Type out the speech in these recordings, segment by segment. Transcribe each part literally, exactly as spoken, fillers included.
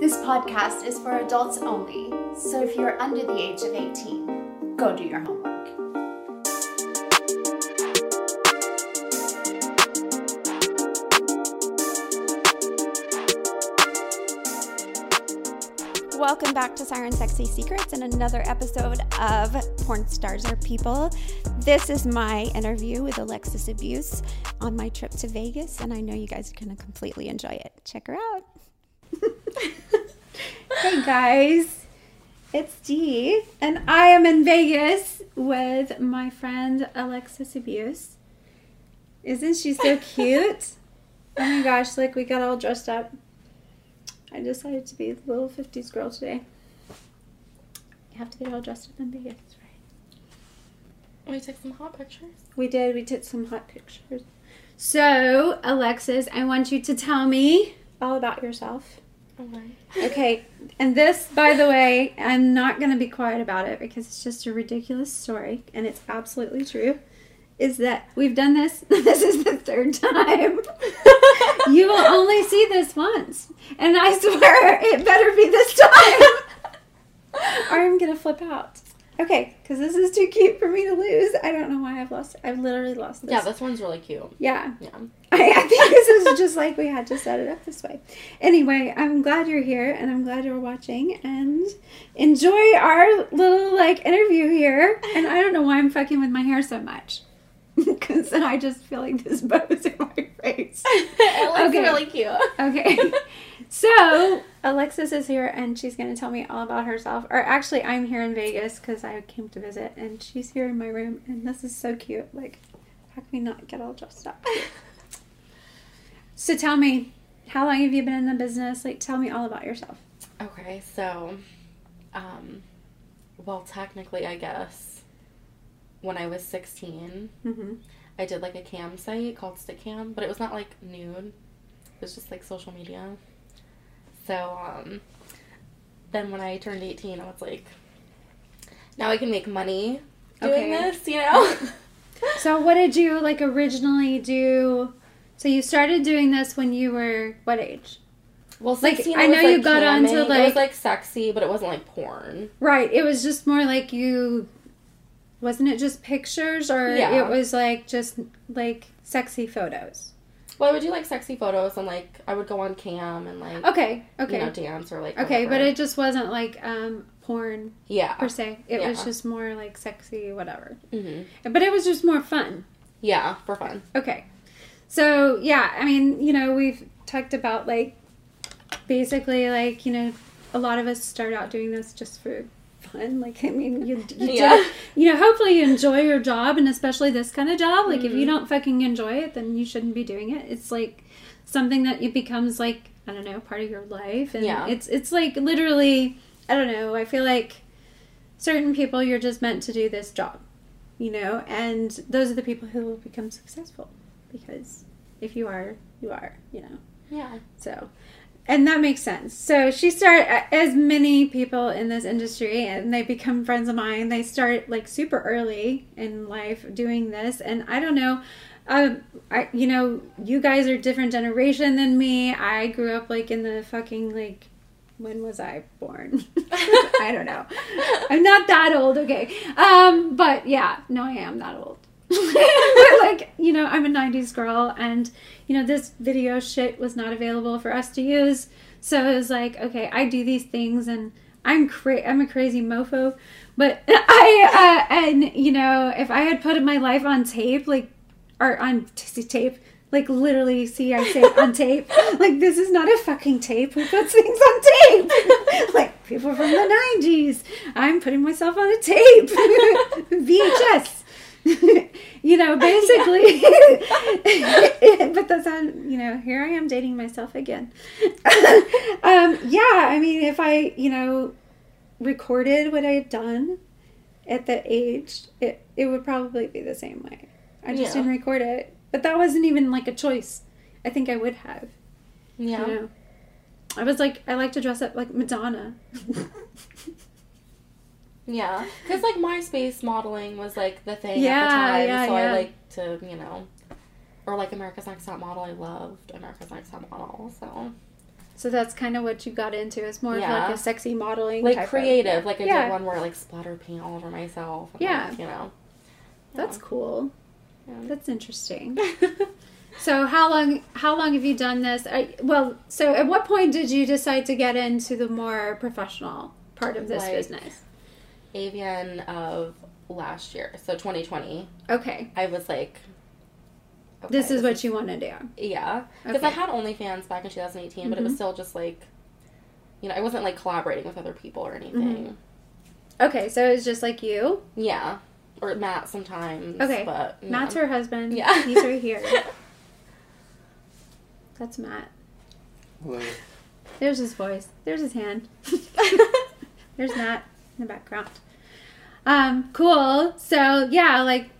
This podcast is for adults only, so if you're under the age of eighteen, go do your homework. Welcome back to Siren Sexy Secrets and another episode of Porn Stars Are People. This is my interview with Alexis Abuse on my trip to Vegas, and I know you guys are going to completely enjoy it. Check her out. Hey guys, it's Dee, and I am in Vegas with my friend Alexis Abuse. Isn't she so cute? Oh my gosh, like we got all dressed up. I decided to be the little fifties girl today. You have to get all dressed up in Vegas, right? We took some hot pictures. We did. We took some hot pictures. So, Alexis, I want you to tell me all about yourself. Okay. Okay. And this, by the way, I'm not going to be quiet about it because it's just a ridiculous story, and it's absolutely true, is that we've done this. This is the third time. You will only see this once. And I swear it better be this time. Or I'm going to flip out. Okay, because this is too cute for me to lose. I don't know why I've lost it. I've literally lost this. Yeah, this one's really cute. Yeah. Yeah. I, I think this is just like we had to set it up this way. Anyway, I'm glad you're here, and I'm glad you're watching, and enjoy our little, like, interview here. And I don't know why I'm fucking with my hair so much. Because I just feel like this bow is in my face. It looks okay. Really cute. Okay. So, Alexis is here, and she's going to tell me all about herself. Or actually, I'm here in Vegas because I came to visit, and she's here in my room, and this is so cute. Like, how can we not get all dressed up? So, tell me, how long have you been in the business? Like, tell me all about yourself. Okay, so, um, well, technically, I guess. When I was sixteen, mm-hmm. I did, like, a cam site called Stick Cam, but it was not, like, nude. It was just, like, social media. So, um, then when I turned eighteen, I was like, now I can make money doing okay. this, you know? So, what did you, like, originally do? So, you started doing this when you were what age? Well, sixteen, like, I know was, you like, got camming. Onto, like... It was, like, sexy, but it wasn't, like, porn. Right. It was just more like you... Wasn't it just pictures, or yeah. It was, like, just, like, sexy photos? Well, I would do, like, sexy photos, and, like, I would go on cam and, like, okay, okay. You know, dance or, like, okay, whatever. But it just wasn't, like, um, porn yeah. per se. It yeah. was just more, like, sexy whatever. Mm-hmm. But it was just more fun. Yeah, for fun. Okay. So, yeah, I mean, you know, we've talked about, like, basically, like, you know, a lot of us start out doing this just for... fun. Like, I mean, you, you yeah. do, you know, hopefully you enjoy your job, and especially this kind of job. Like, mm-hmm. if you don't fucking enjoy it, then you shouldn't be doing it. It's, like, something that it becomes, like, I don't know, part of your life. And yeah. it's, it's like, literally, I don't know, I feel like certain people, you're just meant to do this job, you know? And those are the people who will become successful. Because if you are, you are, you know? Yeah. So... And that makes sense. So she started, as many people in this industry, and they become friends of mine, they start, like, super early in life doing this. And I don't know, uh, I, you know, you guys are a different generation than me. I grew up, like, in the fucking, like, when was I born? I don't know. I'm not that old, okay. Um, but, yeah, no, I am that old. Like, you know, I'm a nineties girl, and, you know, this video shit was not available for us to use, so it was like, okay, I do these things, and I'm cra- I'm a crazy mofo, but I, uh, and, you know, if I had put my life on tape, like, or on t- tape, like, literally, see, I say on tape, like, this is not a fucking tape, we put things on tape, like, people from the nineties, I'm putting myself on a tape, V H S. You know, basically, but that's how, you know, here I am dating myself again. um, yeah, I mean, if I, you know, recorded what I had done at that age, it, it would probably be the same way. I just yeah. didn't record it. But that wasn't even, like, a choice. I think I would have. Yeah. You know? I was like, I like to dress up like Madonna. Yeah, because, like, MySpace modeling was, like, the thing yeah, at the time, yeah, so yeah. I like to, you know, or, like, America's Next Top Model, I loved America's Next Top Model, so. So that's kind of what you got into. It's more yeah. of like a sexy modeling like type creative. Of, like I yeah. did one where I like splattered paint all over myself. And yeah. Like, you know. That's yeah. cool. Yeah. That's interesting. So how long how long have you done this? I, well, so at what point did you decide to get into the more professional part of this like, business? A V N of last year, so twenty twenty. Okay. I was like... Okay, this is this what is, you want to do. Yeah. Because okay. I had OnlyFans back in two thousand eighteen, mm-hmm. but it was still just like, you know, I wasn't like collaborating with other people or anything. Mm-hmm. Okay, so it was just like you? Yeah. Or Matt sometimes. Okay. But, yeah. Matt's her husband. Yeah. He's right here. That's Matt. Hello. There's his voice. There's his hand. There's Matt in the background. Um, cool. So, yeah, like,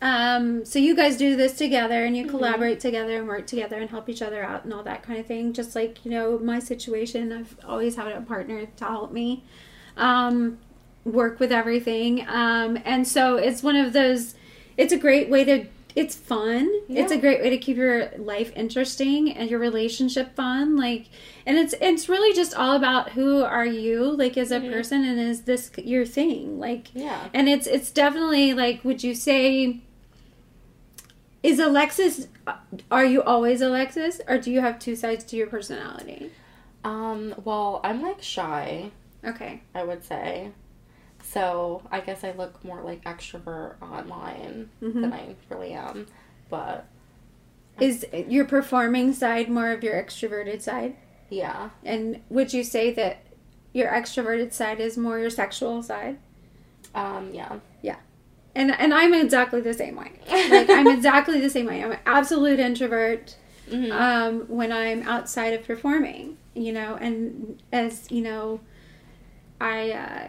Um, so you guys do this together and you mm-hmm. collaborate together and work together and help each other out and all that kind of thing. Just like, you know, my situation, I've always had a partner to help me, um, work with everything. Um, and so it's one of those, it's a great way to, it's fun. Yeah. It's a great way to keep your life interesting and your relationship fun. Like, and it's, it's really just all about who are you like as a mm-hmm. person, and is this your thing? Like, yeah. And it's, it's definitely like, would you say, is Alexis, are you always Alexis, or do you have two sides to your personality? Um, well, I'm, like, shy. Okay. I would say. So, I guess I look more, like, extrovert online mm-hmm. than I really am, but... Is your performing side more of your extroverted side? Yeah. And would you say that your extroverted side is more your sexual side? Um, yeah. Yeah. And and I'm exactly the same way. Like, I'm exactly the same way. I'm an absolute introvert mm-hmm. um, when I'm outside of performing, you know. And as, you know, I uh,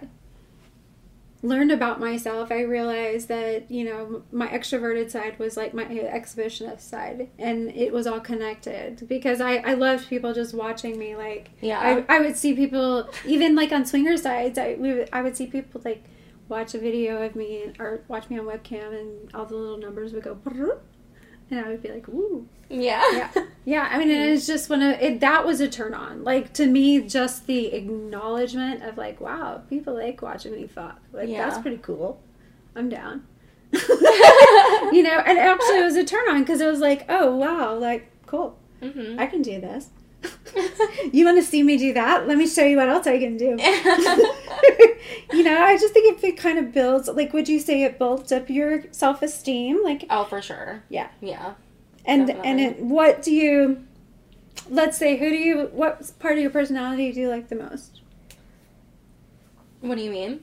learned about myself, I realized that, you know, my extroverted side was like my exhibitionist side. And it was all connected. Because I, I loved people just watching me. Like, yeah. I, I would see people, even like on swinger sides, I, we would, I would see people like... watch a video of me or watch me on webcam, and all the little numbers would go, and I would be like, ooh, yeah, yeah, yeah. I mean, it is just one of it. That was a turn on, like to me, just the acknowledgement of like, wow, people like watching me fuck. Like yeah. that's pretty cool. I'm down, you know. And actually, it was a turn on because it was like, oh wow, like cool, mm-hmm. I can do this. You want to see me do that? Let me show you what else I can do. You know, I just think it kind of builds, like, would you say it builds up your self-esteem? Like, oh, for sure. Yeah. Yeah. And definitely. And it, what do you, let's say, who do you, what part of your personality do you like the most? What do you mean?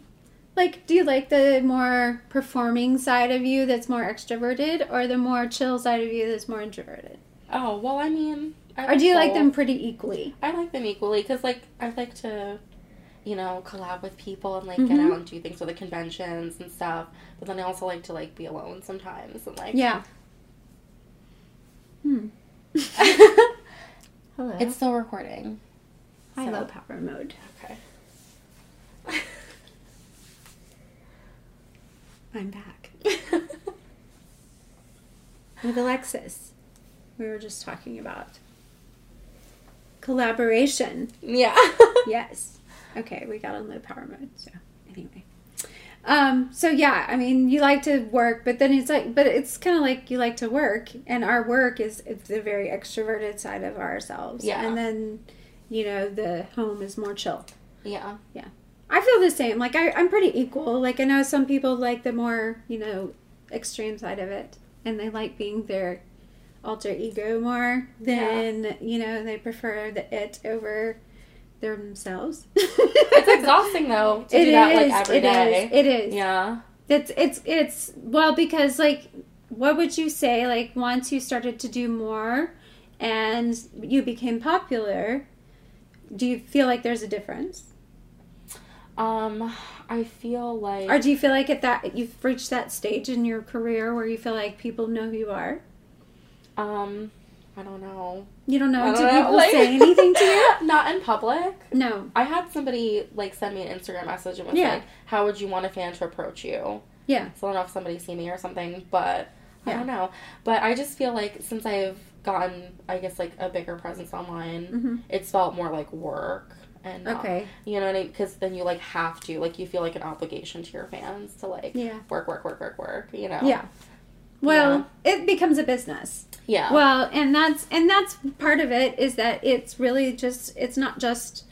Like, do you like the more performing side of you that's more extroverted, or the more chill side of you that's more introverted? Oh, well, I mean... Or do you like them pretty equally? I like them equally because, like, I like to, you know, collab with people and, like, mm-hmm. get out and do things with the conventions and stuff. But then I also like to, like, be alone sometimes and, like... Yeah. Hmm. Hello. It's still recording. I so. Low power mode. Okay. I'm back. With Alexis. We were just talking about... collaboration. Yeah. Yes. Okay, we got on low power mode. So anyway, um, so yeah, I mean, you like to work, but then it's like, but it's kind of like you like to work, and our work is it's the very extroverted side of ourselves. Yeah. And then, you know, the home is more chill. Yeah. Yeah. I feel the same. Like I, I'm pretty equal. Like I know some people like the more, you know, extreme side of it, and they like being their alter ego more than yeah. you know, they prefer the it over themselves. It's exhausting though to it do that is, like every it day. Is, it is. Yeah. It's it's it's well because like what would you say like once you started to do more and you became popular, do you feel like there's a difference? Um, I feel like Or do you feel like at that you've reached that stage in your career where you feel like people know who you are? Um, I don't know. You don't know? I don't Do know. people like, say anything to you? Not in public. No. I had somebody, like, send me an Instagram message and was yeah. like, how would you want a fan to approach you? Yeah. So I don't know if somebody's seen me or something, but yeah. I don't know. But I just feel like since I've gotten, I guess, like, a bigger presence online, mm-hmm. it's felt more like work. And, okay. Um, you know what I mean? Because then you, like, have to. Like, you feel like an obligation to your fans to, like, yeah. work, work, work, work, work, you know? Yeah. Well, yeah. It becomes a business. Yeah. Well, and that's, and that's part of it is that it's really just, it's not just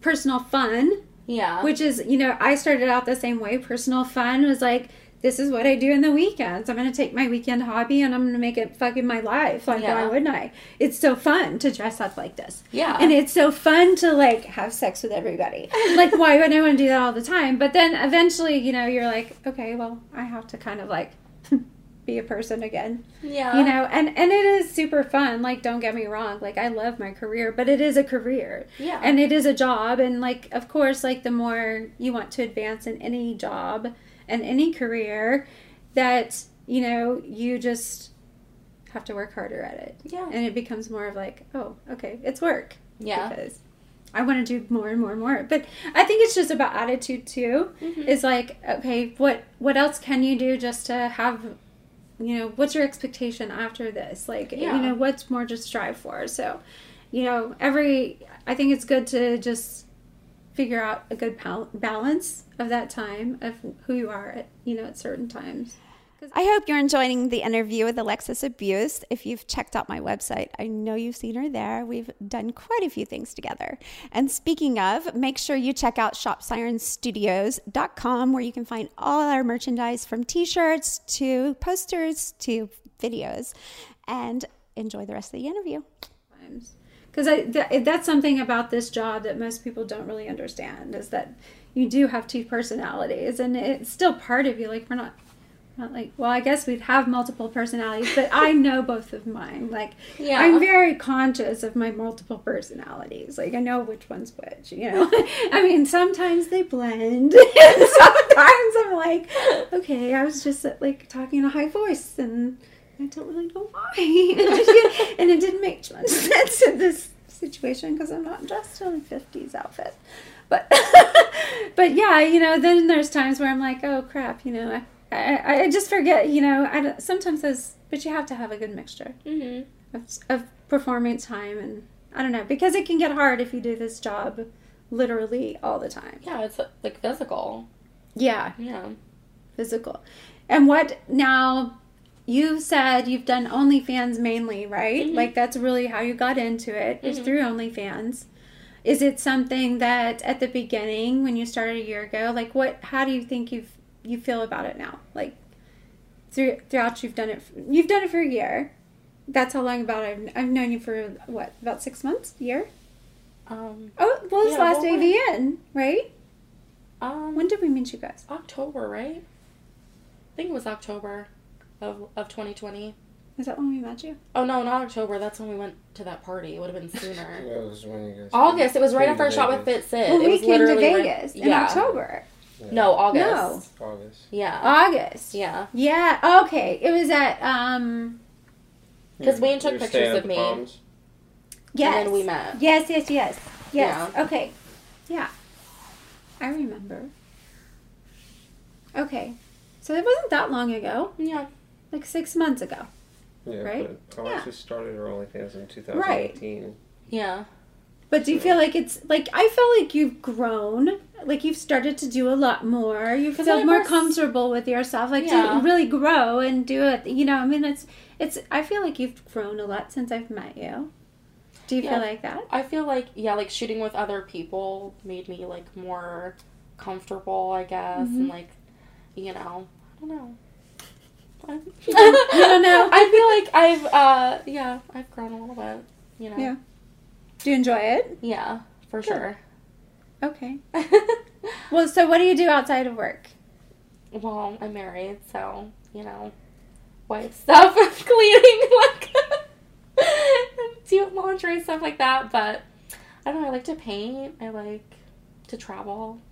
personal fun. Yeah. Which is, you know, I started out the same way. Personal fun was like, this is what I do in the weekends. I'm going to take my weekend hobby and I'm going to make it fucking my life. Like, yeah. why wouldn't I? It's so fun to dress up like this. Yeah. And it's so fun to, like, have sex with everybody. Like, why wouldn't I want to do that all the time? But then eventually, you know, you're like, okay, well, I have to kind of, like, be a person again. Yeah. You know, and, and it is super fun. Like, don't get me wrong. Like, I love my career, but it is a career. Yeah. And it is a job. And, like, of course, like, the more you want to advance in any job, and any career, that, you know, you just have to work harder at it. Yeah. And it becomes more of like, oh, okay, it's work. Yeah. Because I want to do more and more and more. But I think it's just about attitude, too. Mm-hmm. It's like, okay, what what else can you do just to have, you know, what's your expectation after this? Like, yeah. you know, what's more to strive for? So, you know, every, I think it's good to just figure out a good pal- balance of that time, of who you are at, you know, at certain times. I hope you're enjoying the interview with Alexis Abuse. If you've checked out my website, I know you've seen her there. We've done quite a few things together. And speaking of, make sure you check out shop sirens studios dot com, where you can find all our merchandise, from t-shirts to posters to videos. And enjoy the rest of the interview. Because I th- that's something about this job that most people don't really understand, is that you do have two personalities, and it's still part of you. Like, we're not, not like, well, I guess we'd have multiple personalities, but I know both of mine. Like, yeah. I'm very conscious of my multiple personalities. Like, I know which one's which, you know? I mean, sometimes they blend, and sometimes I'm like, okay, I was just, like, talking in a high voice, and I don't really know why. And it didn't make much sense in this situation because I'm not dressed in a fifties outfit. But, but yeah, you know, then there's times where I'm like, oh, crap, you know, I, I, I just forget, you know, I don't, sometimes those, but you have to have a good mixture mm-hmm. of, of performing time. And I don't know, because it can get hard if you do this job literally all the time. Yeah, it's like physical. Yeah. Yeah. Physical. And what now... You said you've done OnlyFans mainly, right? Mm-hmm. Like, that's really how you got into it, is mm-hmm. through OnlyFans. Is it something that at the beginning, when you started a year ago, like, what? How do you think you you feel about it now? Like, through, throughout you've done it, you've done it for a year. That's how long about I've I've known you for what, about six months, a year. Um, oh, well, it's yeah, last well, A V N, right? Um, when did we meet you guys? October, right? I think it was October. Of, of twenty twenty. Is that when we met you? Oh, no, not October. That's when we went to that party. It would have been sooner. Yeah, it was when you guys August. It was right after I shot with Fit Sid. Well, it we was came to Vegas right, in yeah. October. Yeah. No, August. No. August. Yeah. August. Yeah. Yeah. Okay. It was at, um... Because yeah. Wayne took pictures of me. Palms. Yes. And then we met. Yes, yes, yes. Yes. Yeah. Okay. Yeah. I remember. Okay. So it wasn't that long ago. Yeah. Like six months ago, yeah, right? But I actually yeah. started her OnlyFans in two thousand eighteen. Right. Yeah. But do you so. feel like it's, like, I feel like you've grown, like you've started to do a lot more, you feel more comfortable with yourself, like yeah. to really grow and do it, you know, I mean, it's, it's, I feel like you've grown a lot since I've met you. Do you yeah. feel like that? I feel like, yeah, like shooting with other people made me, like, more comfortable, I guess, mm-hmm. and, like, you know, I don't know. I don't know. I feel like I've, uh, yeah, I've grown a little bit, you know. Yeah. Do you enjoy it? Yeah, for Good. sure. Okay. Well, so what do you do outside of work? Well, I'm married, so, you know, wife stuff, cleaning, like, do laundry, stuff like that, but I don't know, I like to paint, I like to travel.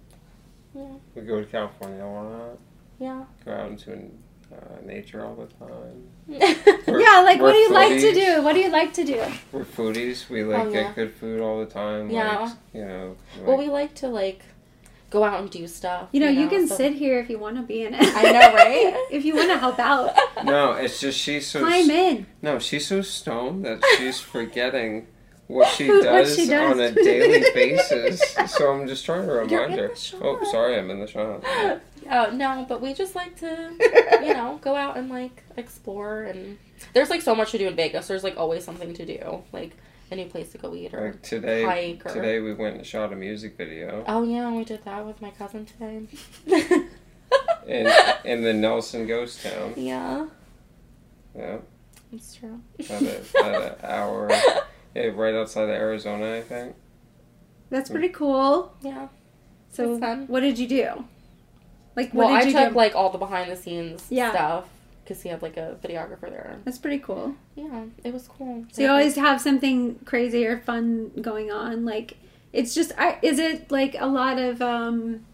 Yeah. We go to California a lot. Yeah. Go out into an... Uh, nature all the time. Yeah, like, what do you foodies. like to do? What do you like to do? We're foodies. We, like, oh, yeah. get good food all the time. Yeah. Like, you know. Like, well, we like to, like, go out and do stuff. You know, you, know, you can so. sit here if you want to be in it. I know, right? If you want to help out. No, it's just she's so... Climb in. No, she's so stoned that she's forgetting what she does, what she does. on a daily basis. So I'm just trying to remind her. Oh, sorry, I'm in the shop. Oh, no, but we just like to, you know, go out and, like, explore. And there's, like, so much to do in Vegas. There's, like, always something to do. Like... a new place to go eat or like today, hike. Or... Today we went and shot a music video. Oh, yeah, we did that with my cousin today. in, in the Nelson ghost town. Yeah. Yeah. It's true. About, a, about an hour. Yeah, right outside of Arizona, I think. That's pretty cool. Yeah. So what did you do? Like, what well, did I you took, do? like, all the behind-the-scenes yeah. stuff. Because he had, like, a videographer there. That's pretty cool. Yeah, it was cool. So you always have something crazy or fun going on. Like, it's just, I, is it, like, a lot of, um,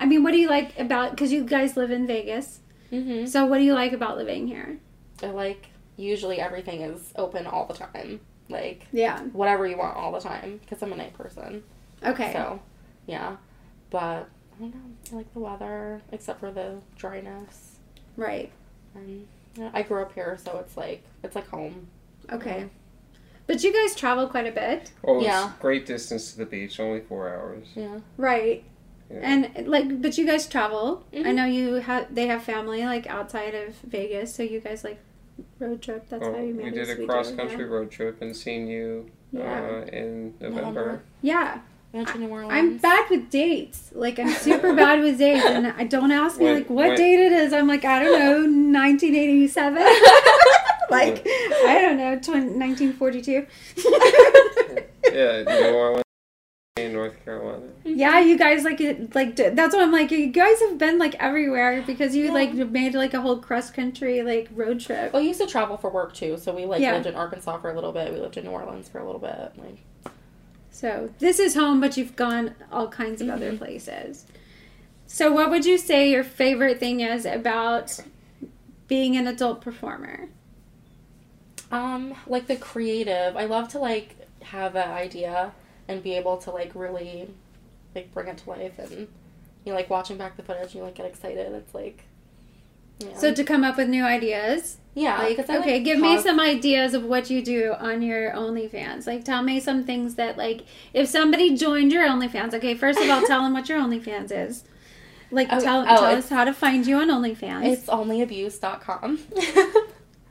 I mean, what do you like about, because you guys live in Vegas. Mm-hmm. So what do you like about living here? I like, usually everything is open all the time. Like, yeah, whatever you want all the time. Because I'm a night person. Okay. So, yeah. But, I don't know, I like the weather, except for the dryness. Right. Um, I grew up here, so it's like it's like home. Okay, yeah. But you guys travel quite a bit. Oh, well, yeah. It's great distance to the beach, only four hours. Yeah, right. Yeah. And like, but you guys travel. Mm-hmm. I know you have. They have family like outside of Vegas, so you guys like road trip. That's well, how you made we did a cross country road trip and seen you yeah. uh, in November. Yeah. I'm bad with dates. Like, I'm super bad with dates. And I don't ask me, when, like, what when, date it is. I'm like, I don't know, nineteen eighty-seven? Like, I don't know, nineteen forty-two? Yeah, New Orleans, North Carolina. Yeah, you guys, like, it, like that's what I'm like. You guys have been, like, everywhere because you, yeah. like, made, like, a whole cross-country, like, road trip. Well, you used to travel for work, too. So we, like, yeah. lived in Arkansas for a little bit. We lived in New Orleans for a little bit, like... So, this is home, but you've gone all kinds of mm-hmm. other places. So, what would you say your favorite thing is about being an adult performer? Um, like the creative. I love to, like, have an idea and be able to, like, really, like, bring it to life. And, you know, like, watching back the footage, you, like, get excited. It's, like, yeah. So, to come up with new ideas... Yeah. Like, okay, I, like, give pause. me some ideas of what you do on your OnlyFans. Like, tell me some things that, like, if somebody joined your OnlyFans, okay, first of all, tell them what your OnlyFans is. Like, oh, tell, oh, tell us how to find you on OnlyFans. It's only abuse dot com.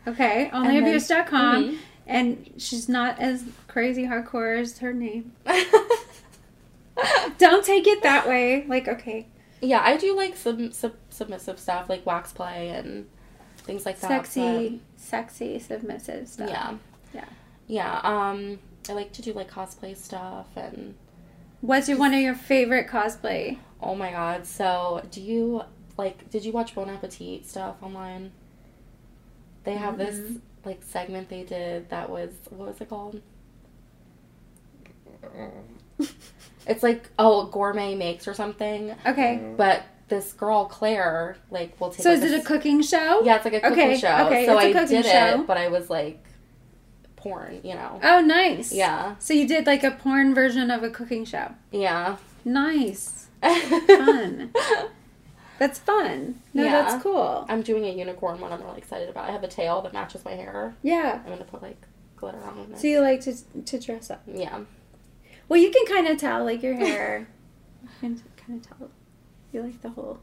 Okay, only abuse dot com. Mm-hmm. And she's not as crazy hardcore as her name. Don't take it that way. Like, okay. Yeah, I do, like, sub- sub- submissive stuff, like wax play and... things like that. Sexy, but, sexy, submissive stuff. Yeah. Yeah. Yeah. Um, I like to do, like, cosplay stuff and... What's your, one of your favorite cosplay? Oh, my God. So, do you, like, did you watch Bon Appetit stuff online? They have mm-hmm. this, like, segment they did that was, what was it called? Um. It's like, oh, gourmet makes or something. Okay. Mm-hmm. But... this girl, Claire, like, will take... So like, is it a cooking show? Yeah, it's like a cooking okay, show. Okay, so it's a cooking I did show. it, but I was, like, porn, you know. Oh, nice. Yeah. So you did, like, a porn version of a cooking show. Yeah. Nice. Fun. That's fun. No, yeah. That's cool. I'm doing a unicorn one I'm really excited about. I have a tail that matches my hair. Yeah. I'm going to put, like, glitter on it. So you like to to dress up. Yeah. Well, you can kind of tell, like, your hair. You can kind of tell. You like the whole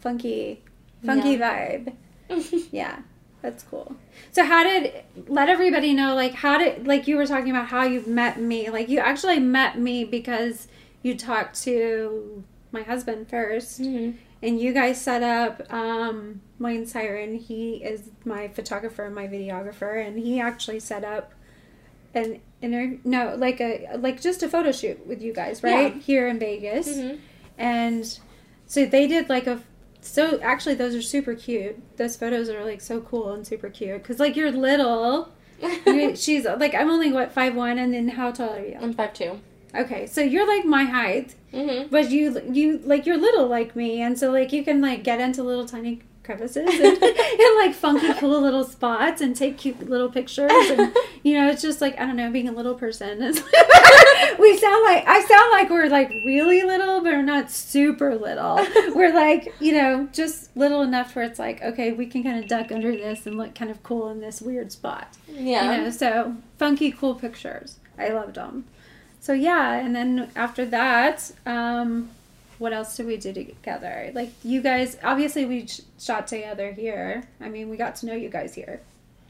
funky, funky yeah. vibe. Yeah, that's cool. So how did, let everybody know, like, how did, like, you were talking about how you met me. Like, you actually met me because you talked to my husband first. Mm-hmm. And you guys set up um, Wayne Siren. He is my photographer and my videographer. And he actually set up an inter- no, like a, like just a photo shoot with you guys, right? Yeah. Here in Vegas. Mm-hmm. And... so they did, like, a... So, actually, those are super cute. Those photos are, like, so cool and super cute. Because, like, you're little. You're, she's, like, I'm only, what, five one? And then how tall are you? I'm five two. Okay. So, you're, like, my height. Mm-hmm. But you, you like, you're little like me. And so, like, you can, like, get into little tiny crevices. And, and like, funky, cool little spots. And take cute little pictures. And, you know, it's just, like, I don't know, being a little person. Is, we sound like... I sound like... like we're like really little, but we're not super little. We're like, you know, just little enough where it's like, okay, we can kind of duck under this and look kind of cool in this weird spot. Yeah. You know, so funky, cool pictures. I loved them. So yeah, and then after that, um, what else did we do together? Like you guys, obviously we sh- shot together here. I mean, we got to know you guys here.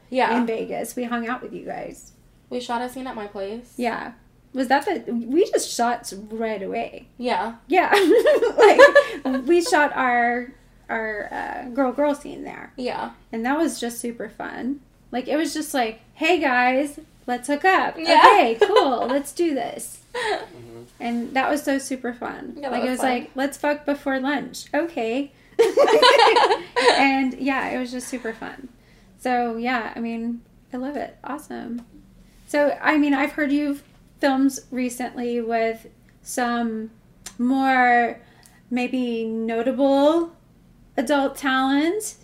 Yeah. In Vegas. We hung out with you guys. We shot a scene at my place. Yeah. Was that the... We just shot right away. Yeah. Yeah. Like, we shot our our uh, girl-girl scene there. Yeah. And that was just super fun. Like, it was just like, hey, guys, let's hook up. Yeah. Okay, cool. Let's do this. Mm-hmm. And that was so super fun. Yeah, like, was it was fun. Like, let's fuck before lunch. Okay. And, yeah, it was just super fun. So, yeah, I mean, I love it. Awesome. So, I mean, I've heard you've filmed recently with some more maybe notable adult talent.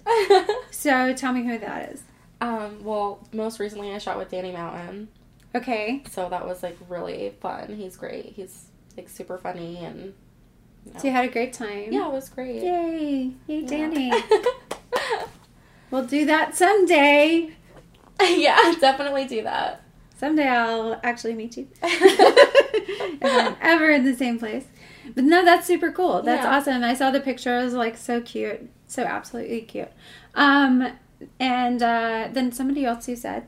So, tell me who that is. Um, well, most recently I shot with Danny Mountain. Okay. So, that was, like, really fun. He's great. He's, like, super funny and... You know. So, you had a great time. Yeah, it was great. Yay. Yay, Danny. Yeah. We'll do that someday. Yeah, definitely do that. Someday I'll actually meet you. If I'm ever in the same place. But no, that's super cool. That's yeah. awesome. I saw the picture. It was like so cute. So absolutely cute. Um, and uh, then somebody else you said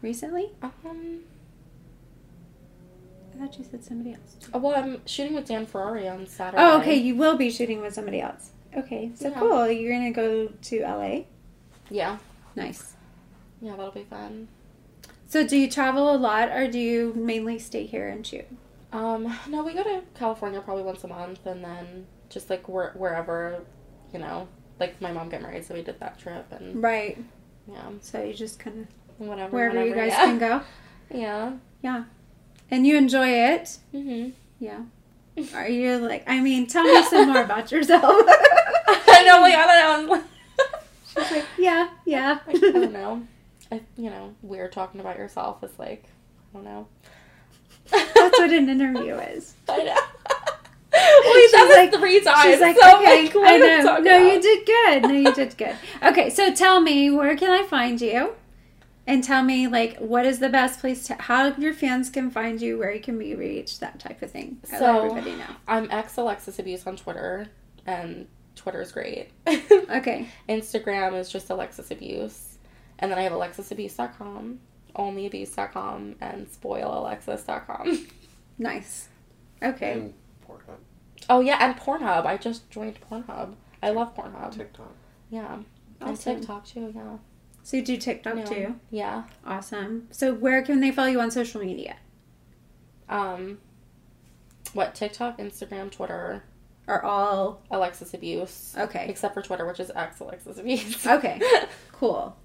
recently? Um, I thought you said somebody else. Oh, well, I'm shooting with Dan Ferrari on Saturday. Oh, okay. You will be shooting with somebody else. Okay. So yeah. Cool. You're going to go to L A? Yeah. Nice. Yeah, that'll be fun. So do you travel a lot, or do you mainly stay here and shoot? Um, no, we go to California probably once a month, and then just, like, where, wherever, you know. Like, my mom got married, so we did that trip. And right. Yeah. So you just kind of... Whatever. Wherever whenever, you guys yeah. can go. Yeah. Yeah. And you enjoy it. Mm-hmm. Yeah. Are you, like... I mean, tell me some more about yourself. I know, like, I don't know. She's like, yeah, yeah. I don't know. I, you know, weird talking about yourself is like, I don't know. That's what an interview is. I know. Wait, that was like, three times. She's like, so okay, like, I know. No, about. You did good. No, you did good. Okay, so tell me, where can I find you? And tell me, like, what is the best place to, how your fans can find you, where you can be reached, that type of thing. I so, let everybody know. I'm ex Alexis Abuse on Twitter, and Twitter's great. Okay. Instagram is just Alexis Abuse. And then I have alexis abuse dot com, only abuse dot com, and spoil alexis dot com. Nice. Okay. And Pornhub. Oh, yeah, and Pornhub. I just joined Pornhub. I love Pornhub. TikTok. Yeah. Awesome. And TikTok, too, yeah. So you do TikTok, yeah. too? Yeah. Awesome. So where can they follow you on social media? Um, what, TikTok, Instagram, Twitter... Are all... Alexis Abuse. Okay. Except for Twitter, which is ex Alexis Abuse. Okay. Cool.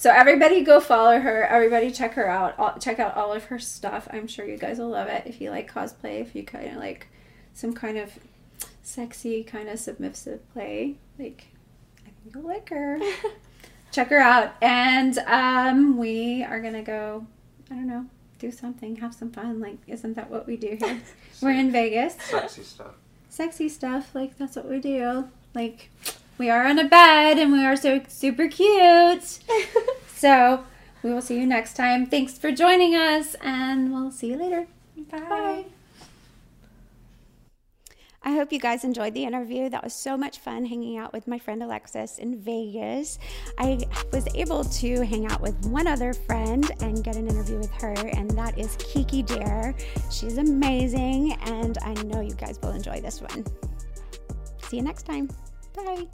So everybody go follow her. Everybody check her out. All, check out all of her stuff. I'm sure you guys will love it. If you like cosplay, if you kind of like some kind of sexy, kind of submissive play, like, I think you'll like her. Check her out. And um, we are going to go, I don't know, do something, have some fun. Like, isn't that what we do here? We're in Vegas. Sexy stuff. Sexy stuff. Like, that's what we do. Like... We are on a bed, and we are so super cute. So we will see you next time. Thanks for joining us, and we'll see you later. Bye. Bye. I hope you guys enjoyed the interview. That was so much fun hanging out with my friend Alexis in Vegas. I was able to hang out with one other friend and get an interview with her, and that is Kiki Dare. She's amazing, and I know you guys will enjoy this one. See you next time. Bye.